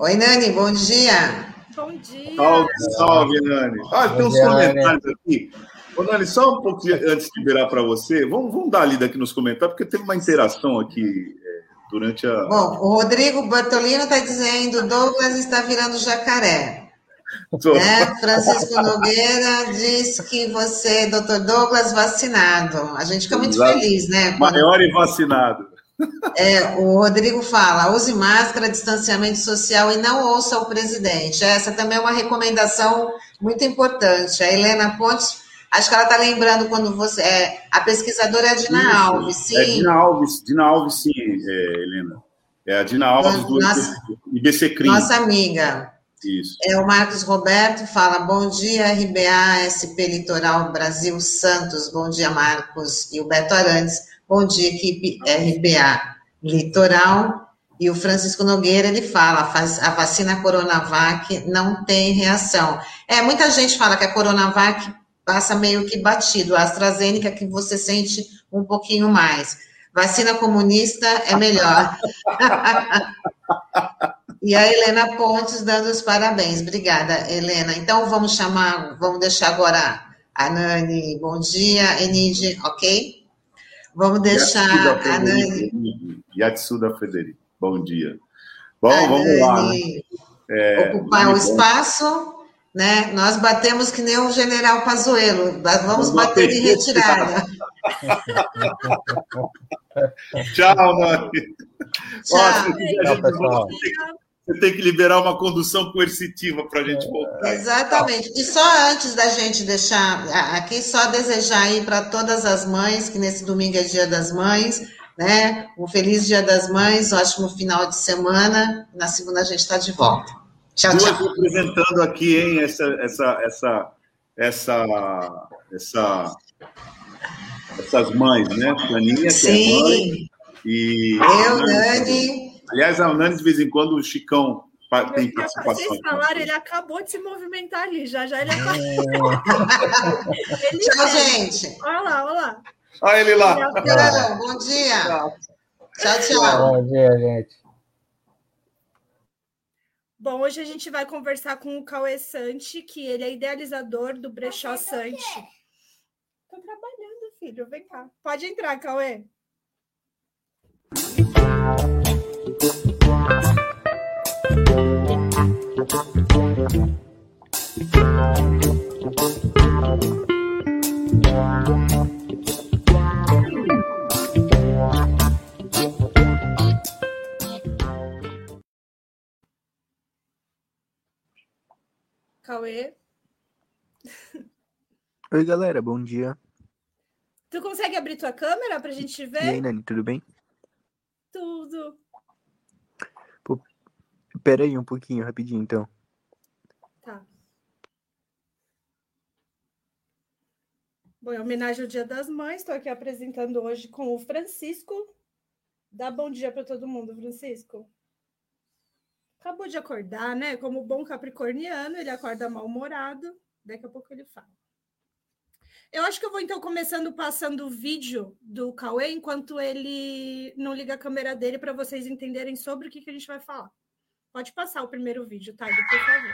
Oi, Nani, bom dia. Bom dia. Salve, salve, Nani. Olha, tem uns comentários aqui. Ô, Nani, só um pouquinho antes de virar para você, vamos dar lida aqui nos comentários, porque teve uma interação aqui durante a... Bom, o Rodrigo Bartolino está dizendo Douglas está virando jacaré. Né? Francisco Nogueira diz que você, doutor Douglas, vacinado. A gente fica muito feliz, né? Quando... Maior e vacinado. É, o Rodrigo fala, use máscara, distanciamento social e não ouça o presidente. Essa também é uma recomendação muito importante. A Helena Pontes, acho que ela está lembrando quando você... a pesquisadora é a Dina Alves, sim? É Dina Alves, sim, Helena. É a Dina Alves do IBC Crim. Nossa amiga. Isso. O Marcos Roberto fala, bom dia, RBA, SP Litoral Brasil Santos, bom dia, Marcos, e o Beto Arantes, bom dia, equipe RBA Litoral, e o Francisco Nogueira, ele fala, a vacina Coronavac não tem reação. Muita gente fala que a Coronavac passa meio que batido, a AstraZeneca que você sente um pouquinho mais, vacina comunista é melhor. E a Helena Pontes dando os parabéns. Obrigada, Helena. Então, vamos deixar agora a Nani. Bom dia, Enide, ok? Vamos deixar Yatsuda a Nani. Yatsuda Frederico, bom dia. Bom, vamos lá. Ocupar Nani, o espaço, né? Nós batemos que nem o general Pazuello. Vamos bater de retirada. Tchau, Nani. Tchau, pessoal. Você tem que liberar uma condução coercitiva para a gente voltar. Exatamente. E só antes da gente deixar aqui, só desejar aí para todas as mães, que nesse domingo é Dia das Mães, né? Um feliz Dia das Mães, um ótimo final de semana. Na segunda a gente está de volta. Tchau, tchau. Estou apresentando aqui, hein, essas mães, né? Planinha, que é mãe. E... Eu, Nani... Aliás, a Nani, de vez em quando, o Chicão tem participação. Vocês falaram, ele acabou de se movimentar ali, já ele apareceu. Tchau, gente. Olha lá. Olha ele lá. Tchau, bom dia. Tchau. Bom dia, gente. Bom, hoje a gente vai conversar com o Cauê Sante, que ele é idealizador do Brechó Sante. Estou trabalhando, filho, vem cá. Pode entrar, Cauê. Cauê. Oi, galera, bom dia. Tu consegue abrir tua câmera pra gente ver? E aí, Nani, tudo bem? Tudo. Espera aí um pouquinho, rapidinho, então. Tá. Bom, em homenagem ao Dia das Mães, estou aqui apresentando hoje com o Francisco. Dá bom dia para todo mundo, Francisco. Acabou de acordar, né? Como bom capricorniano, ele acorda mal-humorado. Daqui a pouco ele fala. Eu acho que eu vou, então, começando passando o vídeo do Cauê, enquanto ele não liga a câmera dele, para vocês entenderem sobre o que a gente vai falar. Pode passar o primeiro vídeo, tá? Por favor.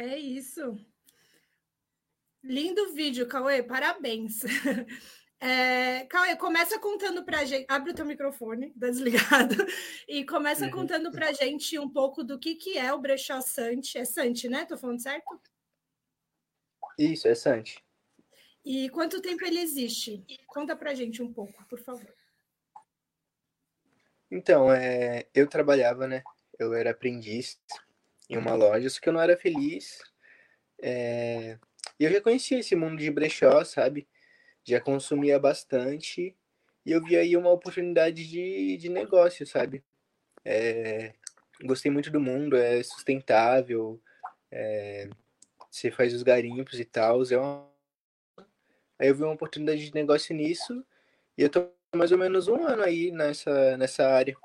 É isso. Lindo vídeo, Cauê, parabéns. Cauê, começa contando para a gente... Abre o teu microfone, tá desligado. E começa contando para a gente um pouco do que é o Brechó Sante. É Sante, né? Estou falando certo? Isso, é Sante. E quanto tempo ele existe? Conta para a gente um pouco, por favor. Então, eu trabalhava, né? Eu era aprendiz em uma loja, só que eu não era feliz. E eu já conhecia esse mundo de brechó, sabe? Já consumia bastante. E eu vi aí uma oportunidade de negócio, sabe? Gostei muito do mundo, é sustentável. Você faz os garimpos e tal. Aí eu vi uma oportunidade de negócio nisso. E eu tô mais ou menos um ano aí nessa área.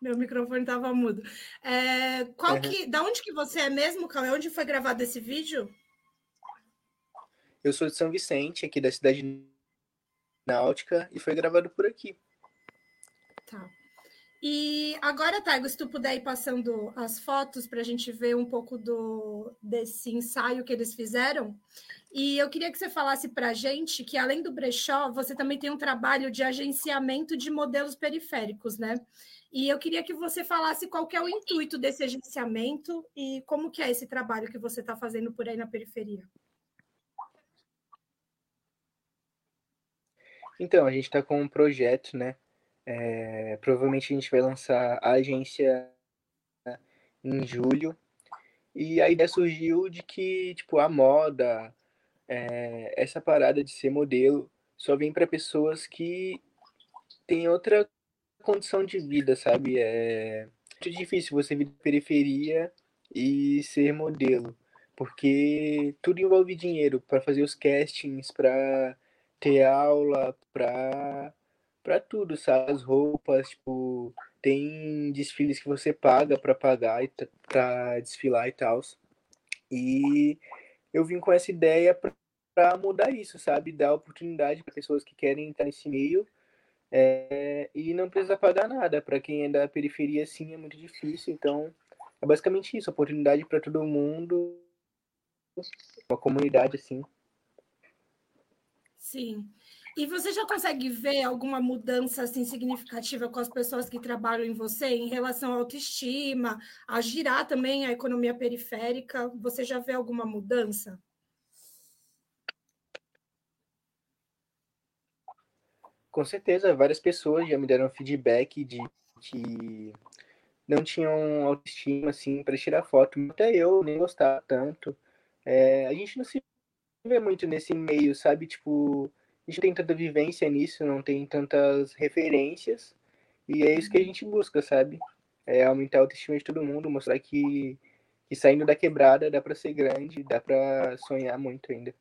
Meu microfone estava mudo. Da onde que você é mesmo, Cauê? Onde foi gravado esse vídeo? Eu sou de São Vicente, aqui da Cidade Náutica, e foi gravado por aqui. Tá. E agora, Taigo, se tu puder ir passando as fotos para a gente ver um pouco desse ensaio que eles fizeram. E eu queria que você falasse para a gente que, além do brechó, você também tem um trabalho de agenciamento de modelos periféricos, né? E eu queria que você falasse qual que é o intuito desse agenciamento e como que é esse trabalho que você está fazendo por aí na periferia. Então, a gente está com um projeto, né? Provavelmente a gente vai lançar a agência em julho. E a ideia surgiu de que, tipo, a moda, essa parada de ser modelo, só vem para pessoas que têm outra condição de vida, sabe? É muito difícil você vir da periferia e ser modelo, porque tudo envolve dinheiro para fazer os castings, para ter aula, para tudo, sabe? As roupas, tipo, tem desfiles que você paga para pagar e para desfilar e tal. E eu vim com essa ideia para mudar isso, sabe? Dar oportunidade para pessoas que querem entrar nesse meio. E não precisa pagar nada. Para quem é da periferia, sim, é muito difícil. Então, é basicamente isso. Oportunidade para todo mundo. Uma comunidade, assim. Sim. E você já consegue ver alguma mudança assim, significativa com as pessoas que trabalham em você em relação à autoestima, a girar também a economia periférica? Você já vê alguma mudança? Com certeza, várias pessoas já me deram feedback de que não tinham autoestima assim, para tirar foto. Até eu nem gostava tanto. A gente não se vê muito nesse meio, sabe? Tipo, a gente não tem tanta vivência nisso, não tem tantas referências. E é isso que a gente busca, sabe? É aumentar a autoestima de todo mundo, mostrar que saindo da quebrada dá para ser grande, dá para sonhar muito ainda.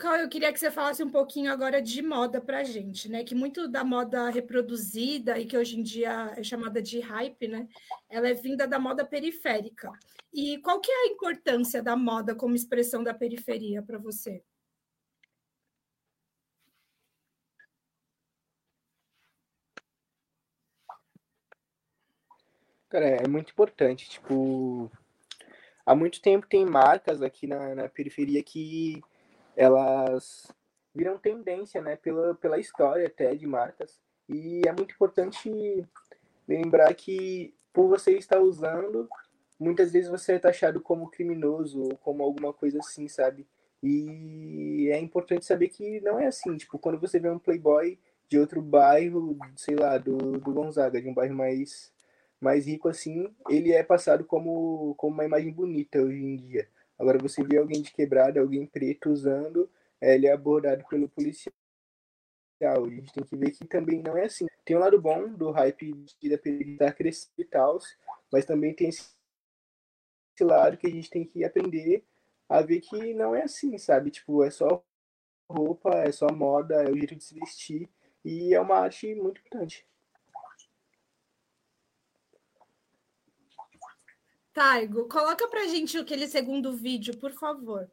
Cauê, eu queria que você falasse um pouquinho agora de moda para a gente, né? Que muito da moda reproduzida e que hoje em dia é chamada de hype, né? Ela é vinda da moda periférica. E qual que é a importância da moda como expressão da periferia para você? Cara, é muito importante. Tipo, há muito tempo tem marcas aqui na periferia que elas viram tendência, né, pela história até de marcas. E é muito importante lembrar que, por você estar usando, muitas vezes você é taxado como criminoso ou como alguma coisa assim, sabe? E é importante saber que não é assim. Tipo, quando você vê um playboy de outro bairro, sei lá, do Gonzaga, de um bairro mais rico assim, ele é passado como uma imagem bonita hoje em dia. Agora, você vê alguém de quebrada, alguém preto usando, ele é abordado pelo policial. A gente tem que ver que também não é assim. Tem um lado bom do hype da periferia estar crescendo e tal, mas também tem esse lado que a gente tem que aprender a ver que não é assim, sabe? Tipo, é só roupa, é só moda, é o jeito de se vestir, e é uma arte muito importante. Taigo, coloca pra gente aquele segundo vídeo, por favor.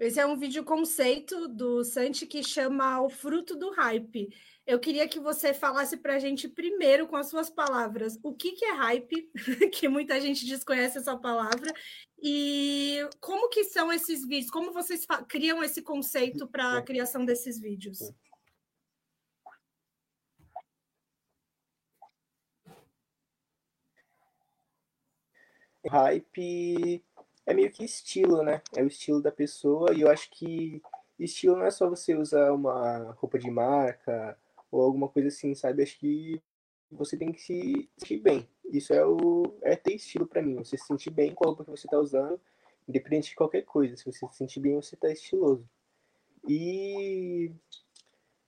Esse é um vídeo conceito do Sante que chama O Fruto do Hype. Eu queria que você falasse para a gente primeiro, com as suas palavras, o que é hype, que muita gente desconhece essa palavra, e como que são esses vídeos, como vocês criam esse conceito para a criação desses vídeos? Hype... é meio que estilo, né? É o estilo da pessoa, e eu acho que estilo não é só você usar uma roupa de marca ou alguma coisa assim, sabe? Acho que você tem que se sentir bem. Isso é ter estilo pra mim, você se sentir bem com a roupa que você tá usando, independente de qualquer coisa. Se você se sentir bem, você tá estiloso. E em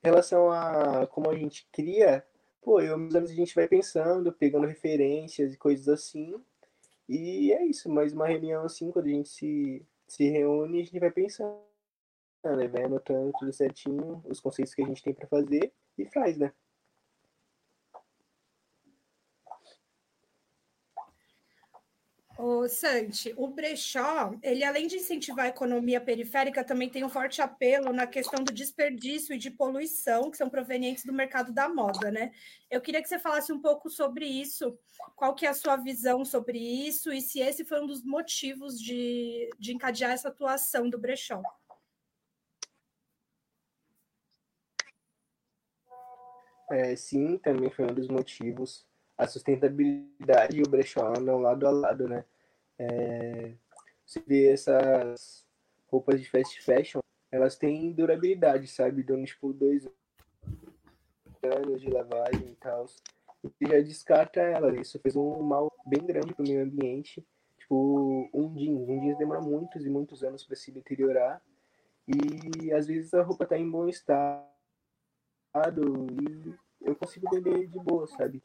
relação a como a gente cria, pô, eu nos anos a gente vai pensando, pegando referências e coisas assim. E é isso, mas uma reunião assim, quando a gente se reúne, a gente vai pensando, né? Vai anotando tudo certinho, os conceitos que a gente tem para fazer e faz, né? Ô, Sante, o brechó, ele além de incentivar a economia periférica, também tem um forte apelo na questão do desperdício e de poluição, que são provenientes do mercado da moda, né? Eu queria que você falasse um pouco sobre isso, qual que é a sua visão sobre isso e se esse foi um dos motivos de encadear essa atuação do brechó. É, sim, também foi um dos motivos. A sustentabilidade e o brechó andam lado a lado, né? Você vê essas roupas de fast fashion, elas têm durabilidade, sabe? Dando, tipo, 2 anos de lavagem e tal. E já descarta ela. Isso fez um mal bem grande pro meio ambiente. Tipo, um jeans demora muitos e muitos anos para se deteriorar. E, às vezes, a roupa tá em bom estado. E eu consigo beber de boa, sabe?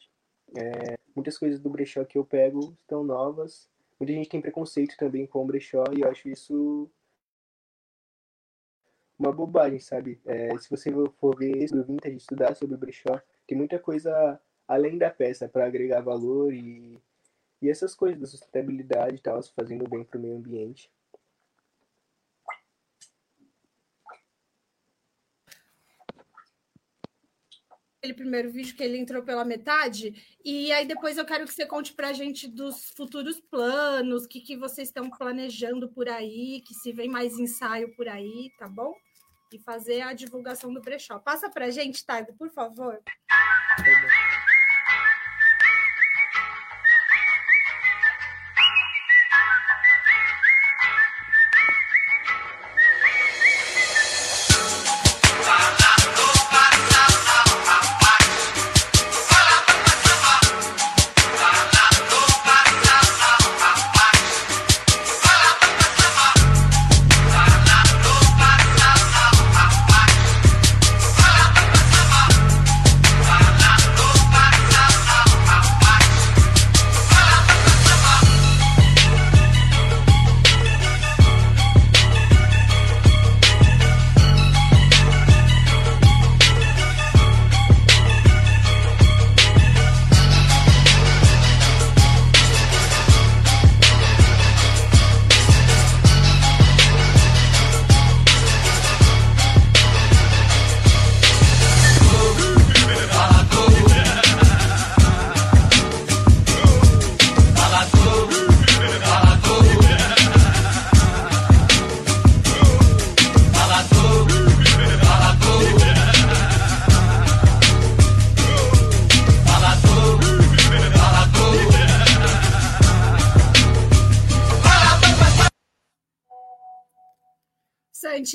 Muitas coisas do brechó que eu pego estão novas. Muita gente tem preconceito também com o brechó e eu acho isso uma bobagem, sabe? Se você for ver sobre o vintage, estudar sobre o brechó, tem muita coisa além da peça para agregar valor e essas coisas da sustentabilidade e tal, fazendo bem para o meio ambiente. Aquele primeiro vídeo que ele entrou pela metade, e aí depois eu quero que você conte pra gente dos futuros planos, o que vocês estão planejando por aí, que se vem mais ensaio por aí, tá bom? E fazer a divulgação do brechó. Passa pra gente, Taigo, por favor.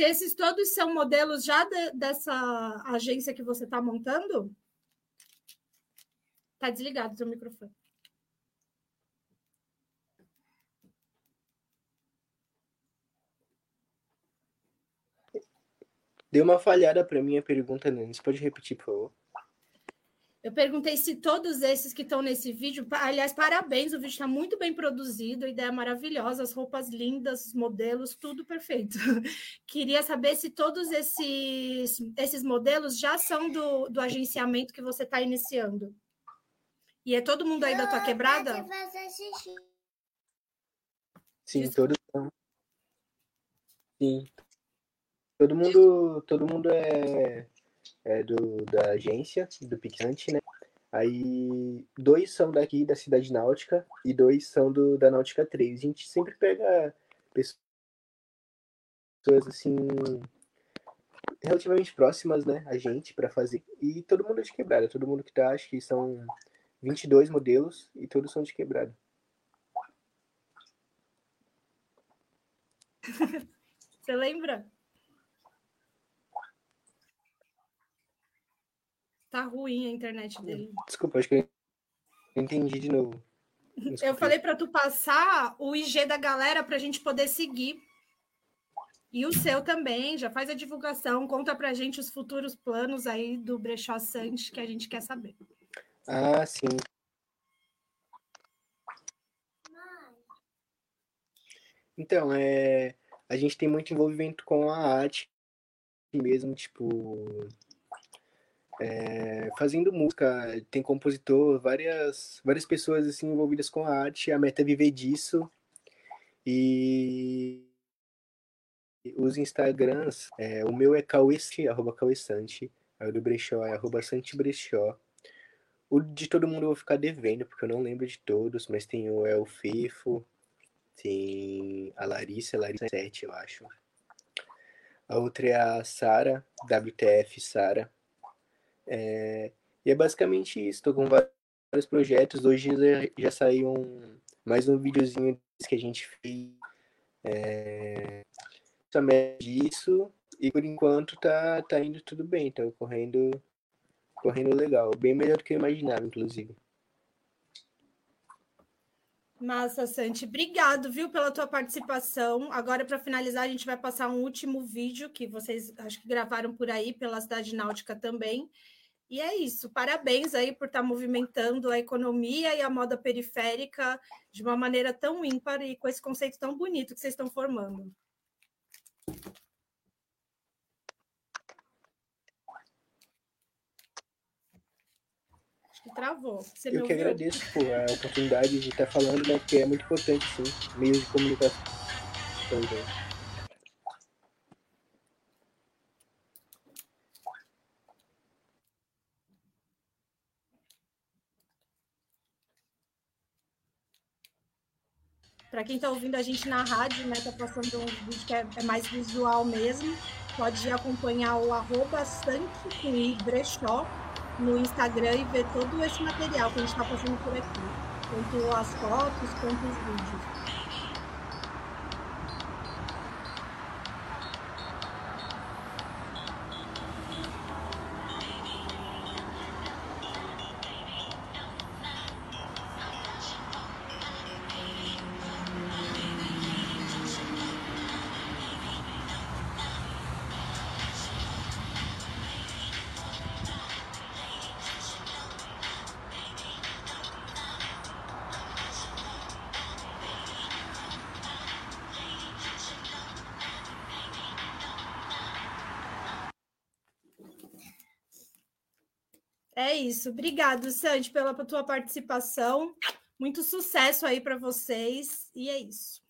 Esses todos são modelos já dessa agência que você está montando? Está desligado o seu microfone. Deu uma falhada para mim a pergunta, Nani. Você pode repetir, por favor? Eu perguntei se todos esses que estão nesse vídeo... Aliás, parabéns, o vídeo está muito bem produzido, a ideia é maravilhosa, as roupas lindas, os modelos, tudo perfeito. Queria saber se todos esses modelos já são do agenciamento que você está iniciando. E é todo mundo aí da tua quebrada? Sim, todos são. Sim, Todo mundo é da agência, do Picante, né? Aí 2 são daqui da Cidade Náutica e 2 são da Náutica 3. A gente sempre pega pessoas assim relativamente próximas, né, a gente, para fazer. E todo mundo é de quebrada, todo mundo que tá, acho que são 22 modelos e todos são de quebrada. Você lembra? Tá ruim a internet dele. Desculpa, acho que eu entendi de novo. Desculpa. Eu falei pra tu passar o IG da galera pra gente poder seguir. E o seu também, já faz a divulgação, conta pra gente os futuros planos aí do Brechó Sante, que a gente quer saber. Ah, sim. Então, a gente tem muito envolvimento com a arte mesmo, tipo... fazendo música, tem compositor, várias pessoas assim, envolvidas com a arte. A meta é viver disso. E os Instagrams, o meu é @Cauê Sante, aí o do Brechó é @SanteBrechó. O de todo mundo eu vou ficar devendo, porque eu não lembro de todos, mas tem o El Fefo, tem a Larissa 7, eu acho. A outra é a Sara, WTF Sara. E é basicamente isso. Estou com vários projetos. Hoje já saiu mais um videozinho que a gente fez também disso. E por enquanto tá indo tudo bem. Tá correndo legal. Bem melhor do que eu imaginava, inclusive. Massa, Sante. Obrigado, viu, pela tua participação. Agora, para finalizar, a gente vai passar um último vídeo que vocês acho que gravaram por aí, pela Cidade Náutica também. E é isso. Parabéns aí por estar movimentando a economia e a moda periférica de uma maneira tão ímpar e com esse conceito tão bonito que vocês estão formando. Que travou. Você eu que agradeço por a oportunidade de estar falando, né, porque é muito importante, sim, meio de comunicação também. Para quem está ouvindo a gente na rádio, né, está passando um vídeo que é mais visual mesmo, pode acompanhar o @Sante Brechó no Instagram e ver todo esse material que a gente está passando por aqui, tanto as fotos quanto os vídeos. É isso. Obrigado, Sante, pela tua participação. Muito sucesso aí para vocês. E é isso.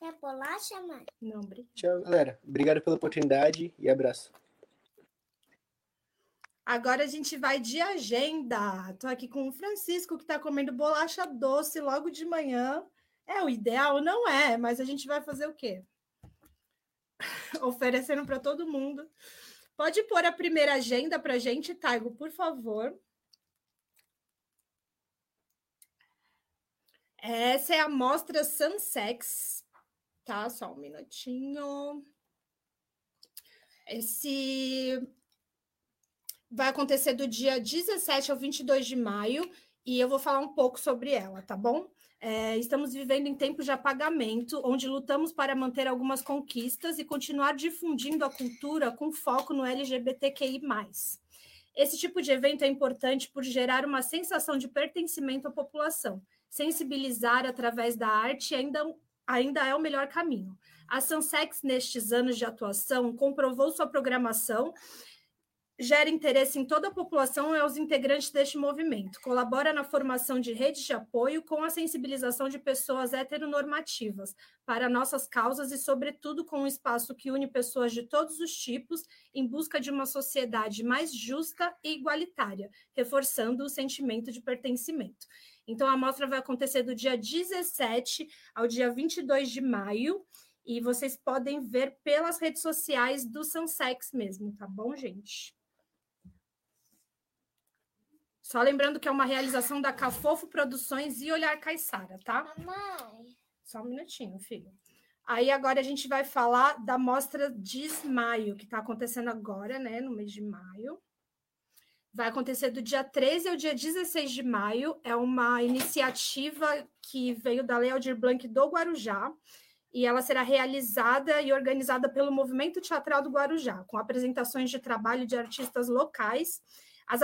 Quer bolacha, mãe? Não, obrigado. Tchau, galera. Obrigado pela oportunidade e abraço. Agora a gente vai de agenda. Estou aqui com o Francisco, que está comendo bolacha doce logo de manhã. É o ideal? Não é, mas a gente vai fazer o quê? Oferecendo para todo mundo. Pode pôr a primeira agenda para a gente, Taigo, por favor. Essa é a mostra Sunsex. Tá, só um minutinho. Esse vai acontecer do dia 17 ao 22 de maio e eu vou falar um pouco sobre ela, tá bom? Estamos vivendo em tempos de apagamento, onde lutamos para manter algumas conquistas e continuar difundindo a cultura com foco no LGBTQI+. Esse tipo de evento é importante por gerar uma sensação de pertencimento à população. Sensibilizar através da arte ainda é o melhor caminho. A Sunsex, nestes anos de atuação, comprovou sua programação gera interesse em toda a população e aos integrantes deste movimento, colabora na formação de redes de apoio com a sensibilização de pessoas heteronormativas para nossas causas e, sobretudo, com um espaço que une pessoas de todos os tipos em busca de uma sociedade mais justa e igualitária, reforçando o sentimento de pertencimento. Então, a mostra vai acontecer do dia 17 ao dia 22 de maio, e vocês podem ver pelas redes sociais do Sunsex mesmo, tá bom, gente? Só lembrando que é uma realização da Cafofo Produções e Olhar Caiçara, tá? Mamãe! Só um minutinho, filho. Aí agora a gente vai falar da mostra de Maio, que tá acontecendo agora, né, no mês de maio. Vai acontecer do dia 13 ao dia 16 de maio. É uma iniciativa que veio da Léa Aldir Blank do Guarujá, e ela será realizada e organizada pelo Movimento Teatral do Guarujá, com apresentações de trabalho de artistas locais. As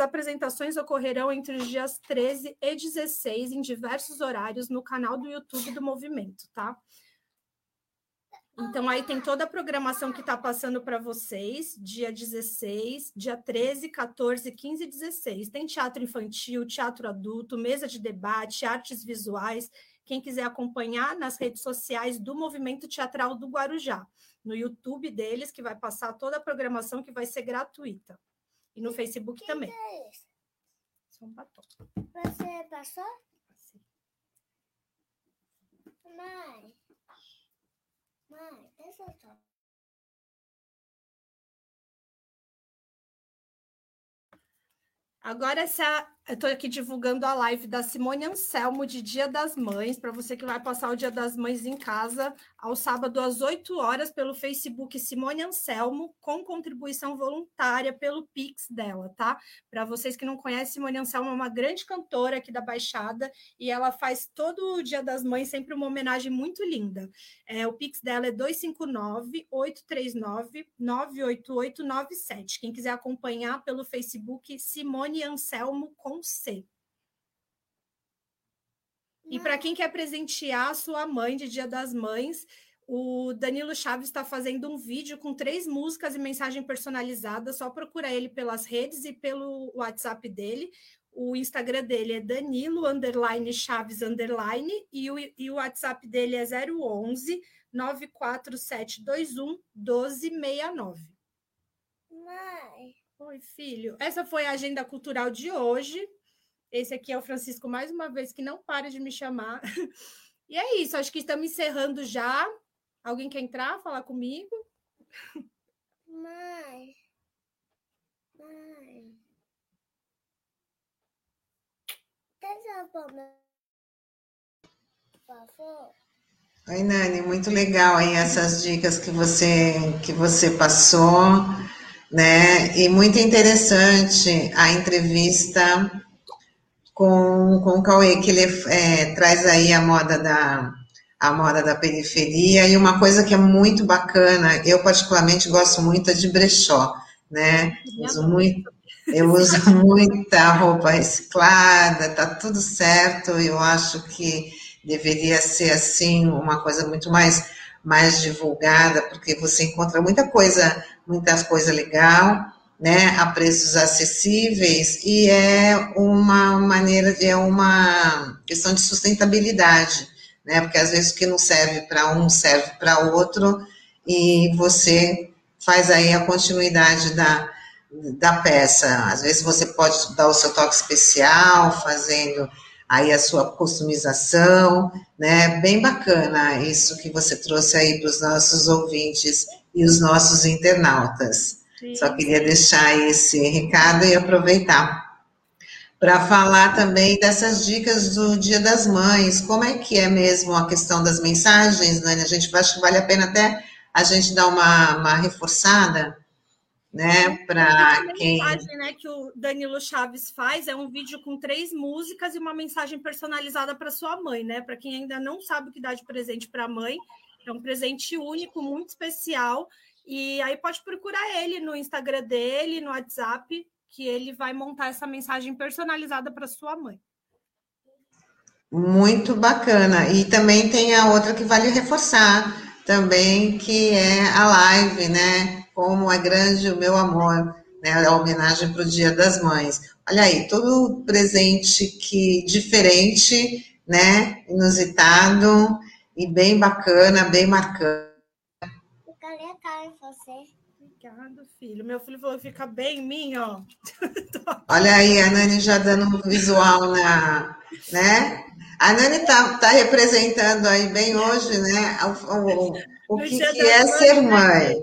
apresentações ocorrerão entre os dias 13 e 16, em diversos horários, no canal do YouTube do Movimento, tá? Então, aí tem toda a programação que está passando para vocês, dia 16, dia 13, 14, 15 e 16. Tem teatro infantil, teatro adulto, mesa de debate, artes visuais. Quem quiser acompanhar nas redes sociais do Movimento Teatral do Guarujá, no YouTube deles, que vai passar toda a programação, que vai ser gratuita. E no Facebook que também. É isso? Só um batom. Você passou? Passei. Mãe, deixa eu só. Agora, eu estou aqui divulgando a live da Simone Anselmo de Dia das Mães, para você que vai passar o Dia das Mães em casa, ao sábado às 8 horas, pelo Facebook Simone Anselmo, com contribuição voluntária pelo Pix dela, tá? Para vocês que não conhecem, Simone Anselmo é uma grande cantora aqui da Baixada, e ela faz todo o Dia das Mães sempre uma homenagem muito linda. O Pix dela é 259-839-98897. Quem quiser acompanhar pelo Facebook Simone Anselmo com C. E para quem quer presentear a sua mãe de Dia das Mães, o Danilo Chaves está fazendo um vídeo com 3 músicas e mensagem personalizada. Só procura ele pelas redes e pelo WhatsApp dele. O Instagram dele é Danilo_Chaves_ e o WhatsApp dele é 011-94721-1269. Mãe. Oi, filho. Essa foi a agenda cultural de hoje. Esse aqui é o Francisco, mais uma vez, que não para de me chamar. E é isso, acho que estamos encerrando já. Alguém quer entrar, falar comigo? Mãe. Por favor. Oi, Nani, muito legal aí essas dicas que você passou. Né? E muito interessante a entrevista com o Cauê, que ele traz aí a moda da periferia, e uma coisa que é muito bacana, eu particularmente gosto muito é de brechó, né? Eu uso muita roupa reciclada, tá tudo certo, eu acho que deveria ser assim, uma coisa muito mais divulgada, porque você encontra muita coisa legal, né, a preços acessíveis, e é uma maneira, é uma questão de sustentabilidade, né, porque às vezes o que não serve para um, serve para outro, e você faz aí a continuidade da peça, às vezes você pode dar o seu toque especial, fazendo aí a sua customização, né, bem bacana isso que você trouxe aí para os nossos ouvintes e os nossos internautas. Sim. Só queria deixar esse recado e aproveitar para falar também dessas dicas do Dia das Mães, como é que é mesmo a questão das mensagens, Nani, né? A gente acho que vale a pena até a gente dar uma reforçada, né, para quem... A mensagem, né, que o Danilo Chaves faz é um vídeo com 3 músicas e uma mensagem personalizada para sua mãe, né, para quem ainda não sabe o que dá de presente para a mãe, é um presente único, muito especial, e aí pode procurar ele no Instagram dele, no WhatsApp, que ele vai montar essa mensagem personalizada para sua mãe. Muito bacana, e também tem a outra que vale reforçar também, que é a live, né, como a grande O Meu Amor, né, a homenagem para o Dia das Mães. Olha aí, todo presente que diferente, né, inusitado e bem bacana, bem marcante. Eu queria estar em você. Obrigado, filho. Meu filho falou que fica bem em mim, ó. Olha aí, a Nani já dando um visual na... né? A Nani tá representando aí bem hoje, né? O que é ser mãe.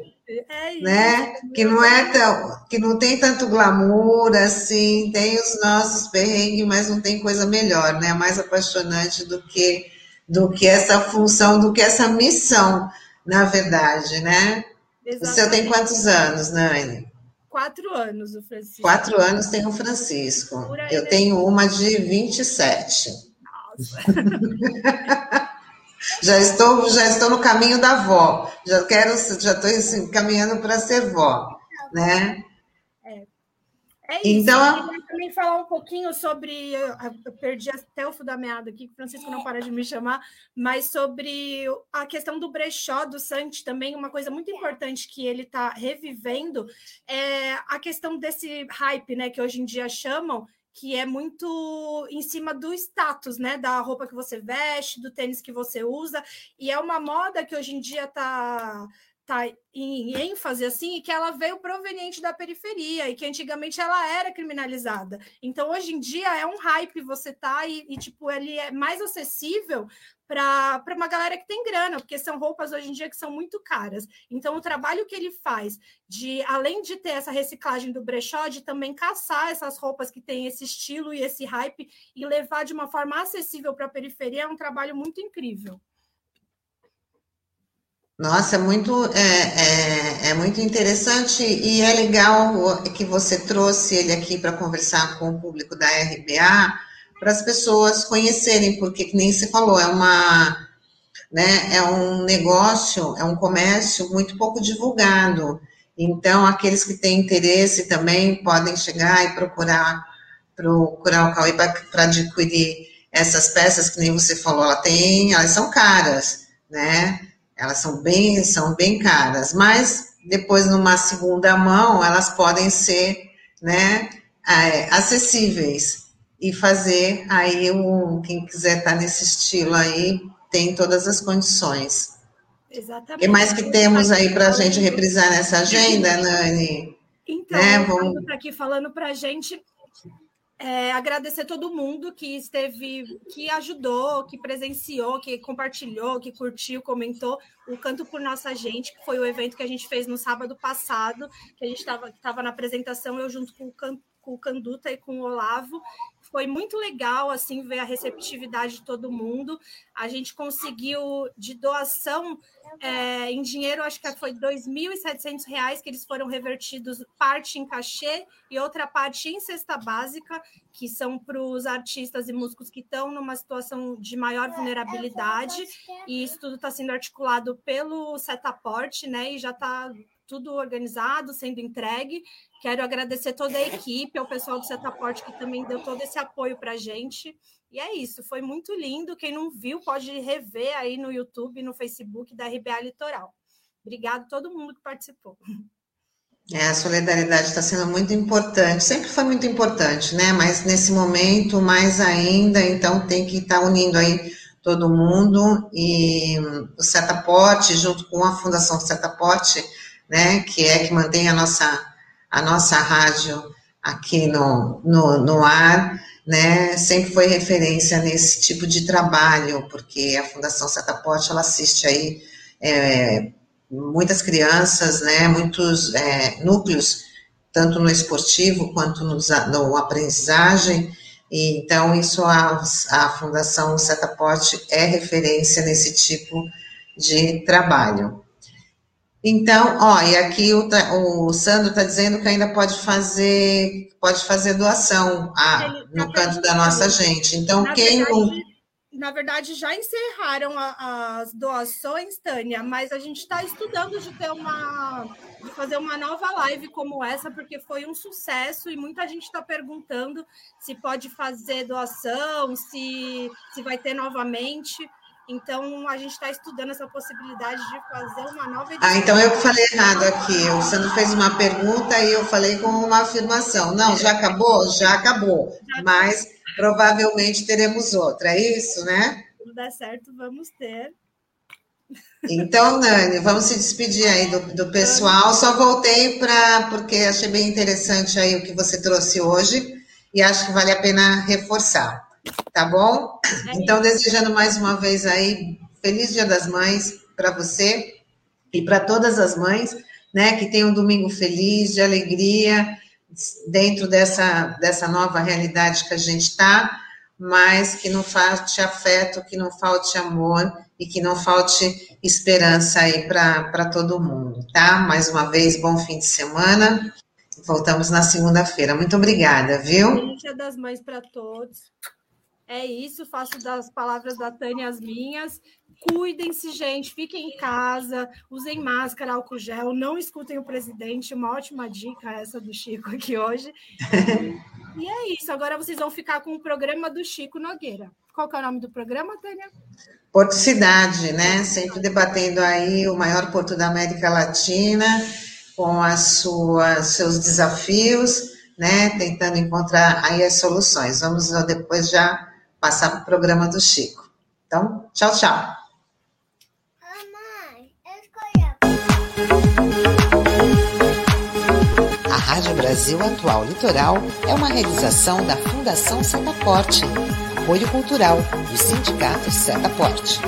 É isso, né? Que não é tão, que não tem tanto glamour, assim, tem os nossos perrengues, mas não tem coisa melhor, né? Mais apaixonante do que essa função, do que essa missão, na verdade, né? Exatamente. O seu tem quantos anos, Nani? 4 anos, o Francisco. 4 anos tem o Francisco. Aí, eu tenho uma de 27. Nossa. Já estou no caminho da avó. Já estou assim, caminhando para ser vó, né? É isso. Então, eu queria também falar um pouquinho sobre... Eu perdi até o fio da meada aqui, que o Francisco não para de me chamar, mas sobre a questão do brechó do Sante também, uma coisa muito importante que ele está revivendo é a questão desse hype, né, que hoje em dia chamam, que é muito em cima do status, né? Da roupa que você veste, do tênis que você usa, e é uma moda que hoje em dia está em ênfase, assim, e que ela veio proveniente da periferia, e que antigamente ela era criminalizada. Então, hoje em dia, é um hype você tá, e tipo, ele é mais acessível para uma galera que tem grana, porque são roupas hoje em dia que são muito caras. Então, o trabalho que ele faz, de além de ter essa reciclagem do brechó, de também caçar essas roupas que têm esse estilo e esse hype, e levar de uma forma acessível para a periferia, é um trabalho muito incrível. Nossa, é muito interessante, e é legal que você trouxe ele aqui para conversar com o público da RBA, para as pessoas conhecerem, porque, que nem você falou, é um negócio, é um comércio muito pouco divulgado. Então, aqueles que têm interesse também podem chegar e procurar o Cauê para adquirir essas peças, que nem você falou, elas são caras, né? Elas são bem caras, mas depois, numa segunda mão, elas podem ser, né, acessíveis e fazer aí, quem quiser estar nesse estilo aí, tem todas as condições. Exatamente. O que mais que temos aí para a gente reprisar nessa agenda, Nani? Então, né, vamos... tá aqui falando para a gente... agradecer todo mundo que esteve, que ajudou, que presenciou, que compartilhou, que curtiu, comentou o Canto por Nossa Gente, que foi o evento que a gente fez no sábado passado, que a gente estava na apresentação, eu junto com o Canduta e com o Olavo. Foi muito legal, assim, ver a receptividade de todo mundo. A gente conseguiu, de doação em dinheiro, acho que foi R$ 2.700, que eles foram revertidos, parte em cachê e outra parte em cesta básica, que são para os artistas e músicos que estão numa situação de maior vulnerabilidade. E isso tudo está sendo articulado pelo Setaporte, né? E já está... tudo organizado, sendo entregue. Quero agradecer toda a equipe, ao pessoal do Setaporte, que também deu todo esse apoio para a gente. E é isso, foi muito lindo. Quem não viu, pode rever aí no YouTube, no Facebook da RBA Litoral. Obrigado a todo mundo que participou. A solidariedade está sendo muito importante, sempre foi muito importante, né? Mas nesse momento, mais ainda, então tem que estar unindo aí todo mundo. E o Setaporte, junto com a Fundação Setaporte, né, que é que mantém a nossa rádio aqui no ar, né, sempre foi referência nesse tipo de trabalho, porque a Fundação Setaporte, ela assiste aí muitas crianças, né, muitos núcleos, tanto no esportivo quanto no aprendizagem, e então isso a Fundação Setaporte é referência nesse tipo de trabalho. Então, ó, e aqui o Sandro está dizendo que ainda pode fazer doação no Canto da Nossa Gente. Então, na verdade, já encerraram as doações, Tânia, mas a gente está estudando de fazer uma nova live como essa, porque foi um sucesso e muita gente está perguntando se pode fazer doação, se vai ter novamente. Então, a gente está estudando essa possibilidade de fazer uma nova edição. Ah, então eu falei errado aqui. O Sandro fez uma pergunta e eu falei com uma afirmação. Não, já acabou? Já acabou. Mas provavelmente teremos outra, é isso, né? Se não der certo, vamos ter. Então, Nani, vamos se despedir aí do pessoal. Só voltei porque achei bem interessante aí o que você trouxe hoje e acho que vale a pena reforçar. Tá bom? Então, desejando mais uma vez aí, feliz Dia das Mães para você e para todas as mães, né? Que tenham um domingo feliz, de alegria, dentro dessa nova realidade que a gente está, mas que não falte afeto, que não falte amor e que não falte esperança aí para todo mundo, tá? Mais uma vez, bom fim de semana. Voltamos na segunda-feira. Muito obrigada, viu? Feliz Dia das Mães para todos. É isso, faço das palavras da Tânia as minhas. Cuidem-se, gente, fiquem em casa, usem máscara, álcool gel, não escutem o presidente, uma ótima dica essa do Chico aqui hoje. E é isso, agora vocês vão ficar com o programa do Chico Nogueira. Qual que é o nome do programa, Tânia? Porto Cidade, né? Sempre debatendo aí o maior porto da América Latina, com seus desafios, né? Tentando encontrar aí as soluções. Vamos depois já passar para o programa do Chico. Então, tchau, tchau. Mamãe, eu escolhi. A Rádio Brasil Atual Litoral é uma realização da Fundação Setaporte, apoio cultural do Sindicato Setaporte.